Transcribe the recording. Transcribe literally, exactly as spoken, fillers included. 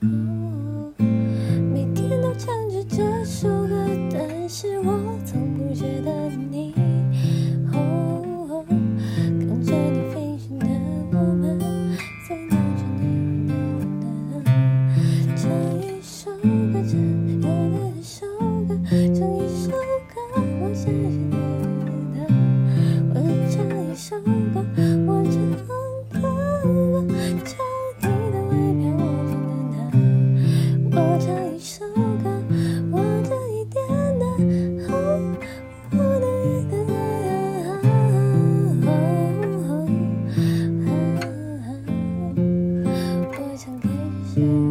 每天都唱着这首歌，但是我从不觉得你。哦，跟着你飞行的我们，在闹着你我呢。这一首歌，这又一首歌，这一首歌，我写给你的。我唱一首歌，我唱歌歌。 Thank you.